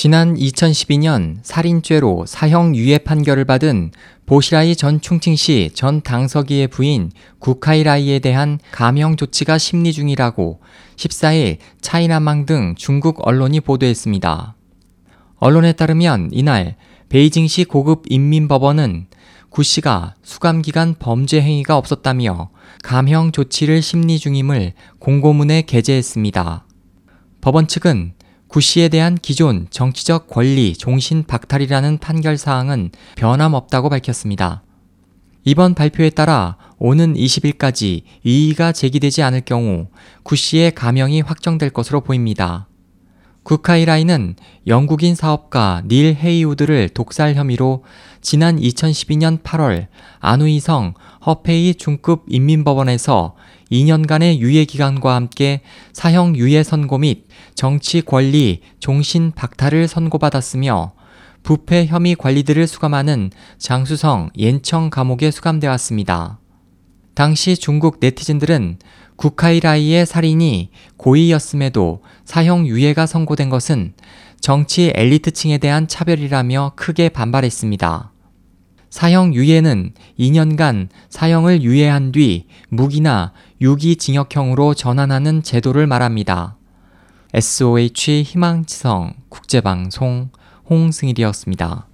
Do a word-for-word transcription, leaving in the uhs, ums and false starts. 지난 이천십이 년 살인죄로 사형 유예 판결을 받은 보시라이 전 충칭시 전 당서기의 부인 구카이라이에 대한 감형 조치가 심리 중이라고 십사 일 차이나망 등 중국 언론이 보도했습니다. 언론에 따르면 이날 베이징시 고급 인민법원은 구 씨가 수감기간 범죄 행위가 없었다며 감형 조치를 심리 중임을 공고문에 게재했습니다. 법원 측은 구 씨에 대한 기존 정치적 권리 종신 박탈이라는 판결 사항은 변함없다고 밝혔습니다. 이번 발표에 따라 오는 이십 일까지 이의가 제기되지 않을 경우 구 씨의 감형이 확정될 것으로 보입니다. 구카이라이는 영국인 사업가 닐 헤이우드를 독살 혐의로 지난 이천십이 년 팔월 안후이성 허페이 중급 인민법원에서 이 년간의 유예기간과 함께 사형 유예 선고 및 정치 권리 종신 박탈을 선고받았으며 부패 혐의 관리들을 수감하는 장쑤성 옌청 감옥에 수감되어 왔습니다. 당시 중국 네티즌들은 구카이라이의 살인이 고의였음에도 사형 유예가 선고된 것은 정치 엘리트층에 대한 차별이라며 크게 반발했습니다. 사형 유예는 이 년간 사형을 유예한 뒤 무기나 유기징역형으로 전환하는 제도를 말합니다. 에스오에이치 희망지성 국제방송 홍승일이었습니다.